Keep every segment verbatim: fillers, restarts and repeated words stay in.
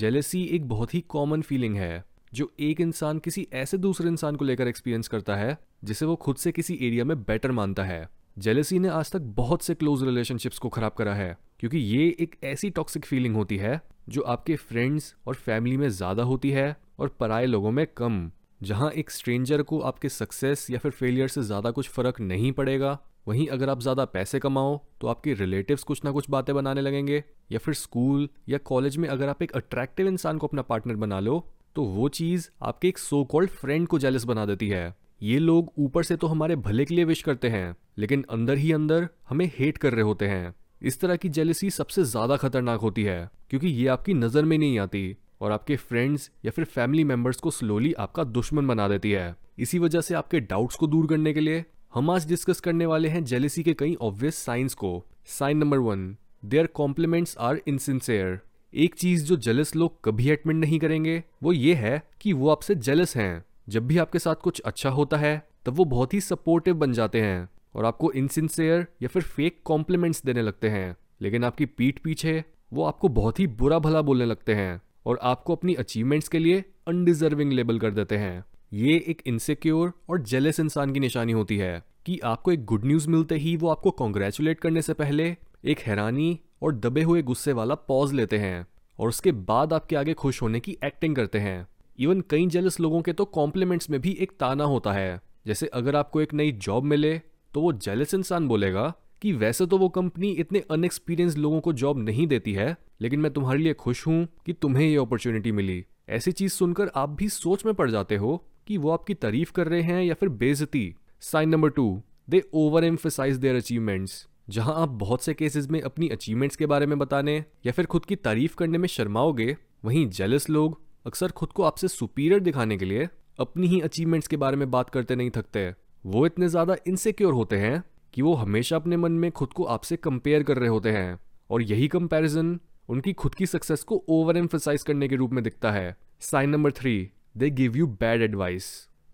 Jealousy एक बहुत ही common feeling है जो एक इंसान किसी ऐसे दूसरे इंसान को लेकर एक्सपीरियंस करता है जिसे वो खुद से किसी एरिया में बेटर मानता है। जेलेसी ने आज तक बहुत से क्लोज रिलेशनशिप्स को खराब करा है क्योंकि ये एक ऐसी टॉक्सिक फीलिंग होती है जो आपके फ्रेंड्स और फैमिली में ज़्यादा होती है और पराए लोगों में कम। जहाँ एक स्ट्रेंजर को आपके सक्सेस या फिर फेलियर से ज़्यादा कुछ फ़र्क नहीं पड़ेगा, वहीं अगर आप ज़्यादा पैसे कमाओ तो आपके रिलेटिव्स कुछ ना कुछ बातें बनाने लगेंगे, या फिर स्कूल या कॉलेज में अगर आप एक अट्रैक्टिव इंसान को अपना पार्टनर बना लो तो वो चीज़ आपके एक सो कॉल्ड फ्रेंड को जेलस बना देती है। ये लोग ऊपर से तो हमारे भले के लिए विश करते हैं लेकिन अंदर ही अंदर हमें हेट कर रहे होते हैं। इस तरह की जेलसी सबसे ज़्यादा खतरनाक होती है क्योंकि ये आपकी नज़र में नहीं आती और आपके फ्रेंड्स या फिर फैमिली मेम्बर्स को स्लोली आपका दुश्मन बना देती है। इसी वजह से आपके डाउट्स को दूर करने के लिए हम आज डिस्कस करने वाले हैं जेलेसी के कई ऑब्वियस साइंस को। Sign number one, their compliments are insincere. एक चीज जो जेलस लोग कभी एडमिट नहीं करेंगे वो ये है कि वो आपसे जेलस हैं। जब भी आपके साथ कुछ अच्छा होता है तब वो बहुत ही सपोर्टिव बन जाते हैं और आपको इनसिंसियर या फिर फेक कॉम्प्लीमेंट्स देने लगते हैं, लेकिन आपकी पीठ पीछे वो आपको बहुत ही बुरा भला बोलने लगते हैं और आपको अपनी अचीवमेंट्स के लिए अनडिजर्विंग लेबल कर देते हैं। ये एक इनसिक्योर और जेलस इंसान की निशानी होती है कि आपको एक गुड न्यूज़ मिलते ही वो आपको कॉन्ग्रेचुलेट करने से पहले एक हैरानी और दबे हुए गुस्से वाला पॉज लेते हैं और उसके बाद आपके आगे खुश होने की एक्टिंग करते हैं। इवन कई जेलस लोगों के तो कॉम्प्लीमेंट्स में भी एक ताना होता है, जैसे अगर आपको एक नई जॉब मिले तो वो जेलस इंसान बोलेगा कि वैसे तो वो कंपनी इतने अनएक्सपीरियंस लोगों को जॉब नहीं देती है लेकिन मैं तुम्हारे लिए खुश हूँ कि तुम्हें ये अपॉर्चुनिटी मिली। ऐसी चीज़ सुनकर आप भी सोच में पड़ जाते हो कि वो आपकी तारीफ कर रहे हैं या फिर बेइज्जती। Sign number two, they over emphasize their achievements. जहां आप बहुत से केसेस में अपनी अचीवमेंट्स के बारे में बताने या फिर खुद की तारीफ करने में शर्माओगे, वहीं जेलस लोग अक्सर खुद को आपसे सुपीरियर दिखाने के लिए अपनी ही अचीवमेंट्स के बारे में बात करते नहीं थकते। वो इतने ज़्यादा इनसिक्योर होते हैं कि वो हमेशा अपने मन में खुद को आपसे कंपेयर कर रहे होते हैं और यही कंपेरिजन उनकी खुद की सक्सेस को ओवर एम्फसाइज करने के रूप में दिखता है। Sign number three, they give you bad advice.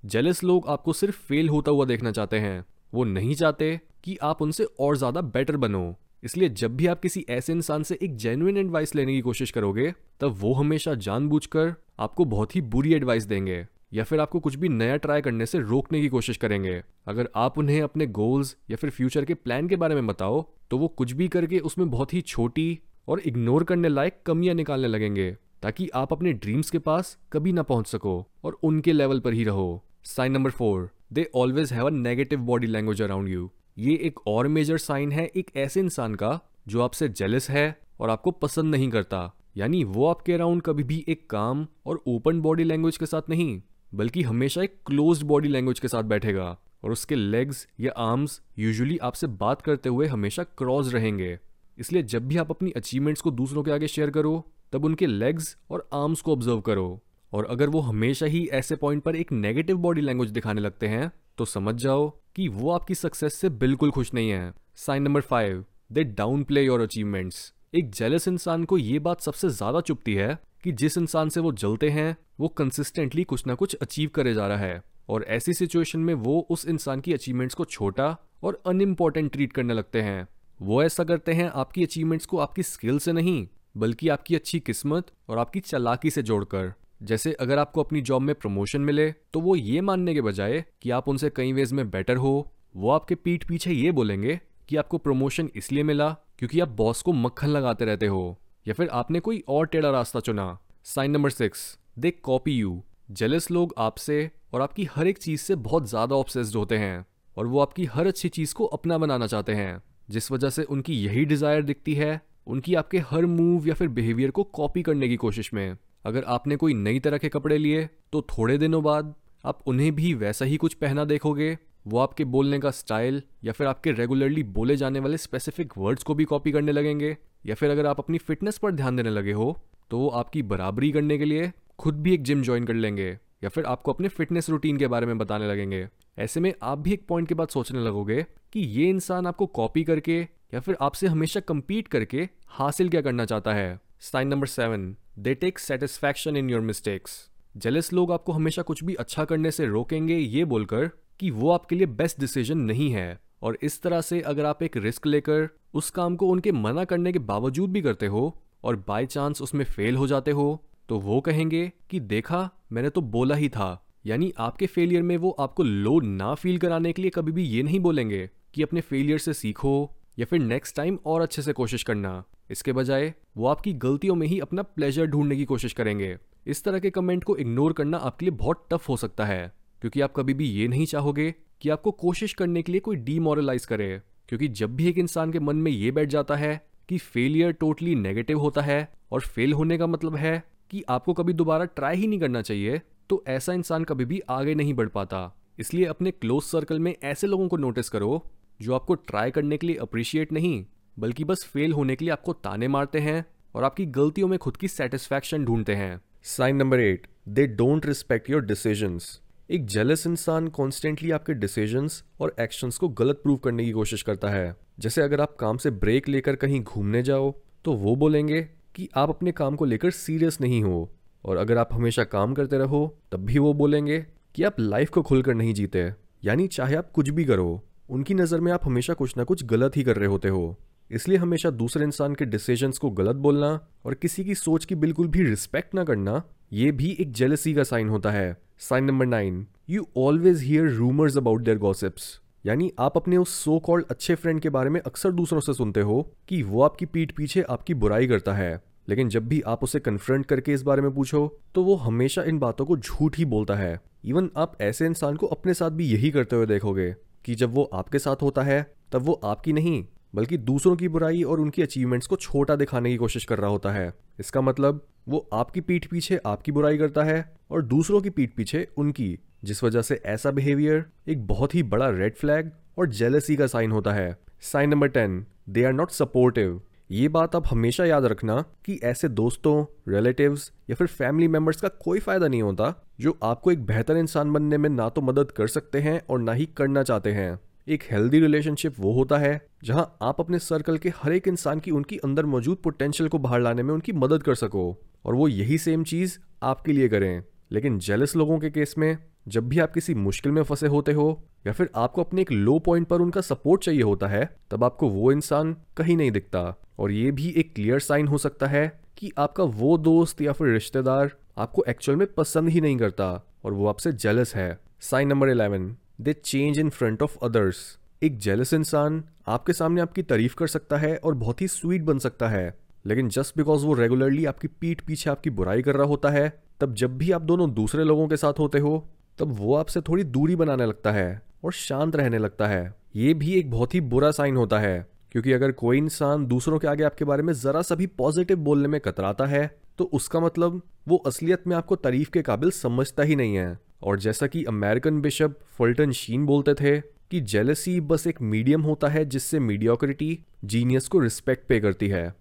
Jealous लोग आपको सिर्फ फेल होता हुआ देखना चाहते हैं, वो नहीं चाहते कि आप उनसे और ज़्यादा बेटर बनो। इसलिए जब भी आप किसी ऐसे इंसान से एक जेन्युइन एडवाइस लेने की कोशिश करोगे तब वो हमेशा जानबूझकर आपको बहुत ही बुरी एडवाइस देंगे या फिर आपको कुछ भी नया ट्राई करने से रोकने की कोशिश करेंगे। अगर आप उन्हें अपने गोल्स या फिर फ्यूचर के प्लान के बारे में बताओ तो वो कुछ भी करके उसमें बहुत ही छोटी और इग्नोर करने लायक कमियाँ निकालने लगेंगे ताकि आप अपने ड्रीम्स के पास कभी ना पहुंच सको और उनके लेवल पर ही रहो। Sign number four, they always have a negative body language around you. ये एक और मेजर साइन है एक ऐसे इंसान का जो आपसे जेलस है और आपको पसंद नहीं करता, यानी वो आपके अराउंड कभी भी एक काम और ओपन बॉडी लैंग्वेज के साथ नहीं बल्कि हमेशा एक क्लोज्ड बॉडी लैंग्वेज के साथ बैठेगा और उसके लेग्स या आर्म्स यूजुअली आपसे बात करते हुए हमेशा क्रॉस रहेंगे। इसलिए जब भी आप अपनी अचीवमेंट्स को दूसरों के आगे शेयर करो तब उनके लेग्स और आर्म्स को ऑब्जर्व करो, और अगर वो हमेशा ही ऐसे पॉइंट पर एक नेगेटिव बॉडी लैंग्वेज दिखाने लगते हैं तो समझ जाओ कि वो आपकी सक्सेस से बिल्कुल खुश नहीं है। Sign number five, they down play your achievements. एक जेलस इंसान को ये बात सबसे ज़्यादा चुभती है कि जिस इंसान से वो जलते हैं वो कंसिस्टेंटली कुछ ना कुछ अचीव करे जा रहा है और ऐसी सिचुएशन में वो उस इंसान की अचीवमेंट्स को छोटा और अनइम्पॉर्टेंट ट्रीट करने लगते हैं। वो ऐसा करते हैं आपकी अचीवमेंट्स को आपकी स्किल से नहीं बल्कि आपकी अच्छी किस्मत और आपकी चालाकी से जोड़कर। जैसे अगर आपको अपनी जॉब में प्रमोशन मिले तो वो ये मानने के बजाय कि आप उनसे कई वेज में बेटर हो, वो आपके पीठ पीछे ये बोलेंगे कि आपको प्रमोशन इसलिए मिला क्योंकि आप बॉस को मक्खन लगाते रहते हो या फिर आपने कोई और टेढ़ा रास्ता चुना। Sign number six, they copy you. Jealous लोग आपसे और आपकी हर एक चीज़ से बहुत ज़्यादा ऑब्सेस्ड होते हैं और वो आपकी हर अच्छी चीज़ को अपना बनाना चाहते हैं, जिस वजह से उनकी यही डिज़ायर दिखती है उनकी आपके हर मूव या फिर बिहेवियर को कॉपी करने की कोशिश में। अगर आपने कोई नई तरह के कपड़े लिए तो थोड़े दिनों बाद आप उन्हें भी वैसा ही कुछ पहना देखोगे। वो आपके बोलने का स्टाइल या फिर आपके रेगुलरली बोले जाने वाले स्पेसिफिक वर्ड्स को भी कॉपी करने लगेंगे, या फिर अगर आप अपनी फिटनेस पर ध्यान देने लगे हो तो वो आपकी बराबरी करने के लिए खुद भी एक जिम ज्वाइन कर लेंगे या फिर आपको अपने फिटनेस रूटीन के बारे में बताने लगेंगे। ऐसे में आप भी एक पॉइंट के बाद सोचने लगोगे कि ये इंसान आपको कॉपी करके या फिर आपसे हमेशा कम्पीट करके हासिल क्या करना चाहता है। Sign number seven, they take satisfaction in your mistakes. Jealous लोग आपको हमेशा कुछ भी अच्छा करने से रोकेंगे ये बोलकर कि वो आपके लिए बेस्ट डिसीजन नहीं है, और इस तरह से अगर आप एक रिस्क लेकर उस काम को उनके मना करने के बावजूद भी करते हो और बाय चांस उसमें फेल हो जाते हो तो वो कहेंगे कि देखा, मैंने तो बोला ही था। यानी आपके फेलियर में वो आपको लो ना फील कराने के लिए कभी भी ये नहीं बोलेंगे कि अपने फेलियर से सीखो या फिर नेक्स्ट टाइम और अच्छे से कोशिश करना। इसके बजाय वो आपकी गलतियों में ही अपना प्लेजर ढूंढने की कोशिश करेंगे। इस तरह के कमेंट को इग्नोर करना आपके लिए बहुत टफ हो सकता है, क्योंकि आप कभी भी ये नहीं चाहोगे कि आपको कोशिश करने के लिए कोई डीमोरलाइज करे। क्योंकि जब भी एक इंसान के मन में ये बैठ जाता है कि फेलियर टोटली नेगेटिव होता है और फेल होने का मतलब है कि आपको कभी दोबारा ट्राई ही नहीं करना चाहिए, तो ऐसा इंसान कभी भी आगे नहीं बढ़ पाता। इसलिए अपने क्लोज सर्कल में ऐसे लोगों को नोटिस करो जो आपको ट्राई करने के लिए अप्रिशिएट नहीं, बल्कि बस फेल होने के लिए आपको ताने मारते हैं और आपकी गलतियों में खुद की सेटिस्फैक्शन ढूंढते हैं। Sign number eight, they don't respect your decisions. एक जेलस इंसान कॉन्स्टेंटली आपके डिसीजंस और एक्शंस को गलत प्रूव करने की कोशिश करता है। जैसे अगर आप काम से ब्रेक लेकर कहीं घूमने जाओ तो वो बोलेंगे कि आप अपने काम को लेकर सीरियस नहीं हो, और अगर आप हमेशा काम करते रहो तब भी वो बोलेंगे कि आप लाइफ को खुलकर नहीं जीते। यानी चाहे आप कुछ भी करो, उनकी नज़र में आप हमेशा कुछ ना कुछ गलत ही कर रहे होते हो। इसलिए हमेशा दूसरे इंसान के डिसीजंस को गलत बोलना और किसी की सोच की बिल्कुल भी रिस्पेक्ट ना करना, ये भी एक जेलसी का साइन होता है। Sign number nine, you always hear rumours about their gossips. यानी आप अपने उस सो कॉल्ड अच्छे फ्रेंड के बारे में अक्सर दूसरों से सुनते हो कि वो आपकी पीठ पीछे आपकी बुराई करता है, लेकिन जब भी आप उसे कन्फ्रंट करके इस बारे में पूछो तो वो हमेशा इन बातों को झूठ ही बोलता है। इवन आप ऐसे इंसान को अपने साथ भी यही करते हुए देखोगे कि जब वो आपके साथ होता है तब वो आपकी नहीं बल्कि दूसरों की बुराई और उनकी अचीवमेंट्स को छोटा दिखाने की कोशिश कर रहा होता है। इसका मतलब वो आपकी पीठ पीछे आपकी बुराई करता है और दूसरों की पीठ पीछे उनकी, जिस वजह से ऐसा बिहेवियर एक बहुत ही बड़ा रेड फ्लैग और जेलसी का साइन होता है। Sign number ten, they are not supportive. ये बात आप हमेशा याद रखना कि ऐसे दोस्तों, रिलेटिव्स या फिर फैमिली मेम्बर्स का कोई फायदा नहीं होता जो आपको एक बेहतर इंसान बनने में ना तो मदद कर सकते हैं और ना ही करना चाहते हैं। एक हेल्दी रिलेशनशिप वो होता है जहां आप अपने सर्कल के हर एक इंसान की उनकी अंदर मौजूद पोटेंशियल को बाहर लाने में उनकी मदद कर सको और वो यही सेम चीज़ आपके लिए करें। लेकिन जेलस लोगों के केस में जब भी आप किसी मुश्किल में फंसे होते हो या फिर आपको अपने एक लो पॉइंट पर उनका सपोर्ट चाहिए होता है, तब आपको वो इंसान कहीं नहीं दिखता। और ये भी एक क्लियर साइन हो सकता है कि आपका वो दोस्त या फिर रिश्तेदार आपको एक्चुअल में पसंद ही नहीं करता और वो आपसे जेलस है। Sign number eleven, they change in front of others. एक जेलस इंसान आपके सामने आपकी तारीफ कर सकता है और बहुत ही स्वीट बन सकता है, लेकिन जस्ट बिकॉज वो रेगुलरली आपकी पीठ पीछे आपकी बुराई कर रहा होता है, तब जब भी आप दोनों दूसरे लोगों के साथ होते हो तब वो आपसे थोड़ी दूरी बनाने लगता है और शांत रहने लगता है। ये भी एक बहुत ही बुरा साइन होता है, क्योंकि अगर कोई इंसान दूसरों के आगे आपके बारे में ज़रा सा भी पॉजिटिव बोलने में कतराता है तो उसका मतलब वो असलियत में आपको तारीफ के काबिल समझता ही नहीं है। और जैसा कि अमेरिकन बिशप फुलटन शीन बोलते थे कि जेलसी बस एक मीडियम होता है जिससे मीडियोक्रिटी जीनियस को रिस्पेक्ट पे करती है।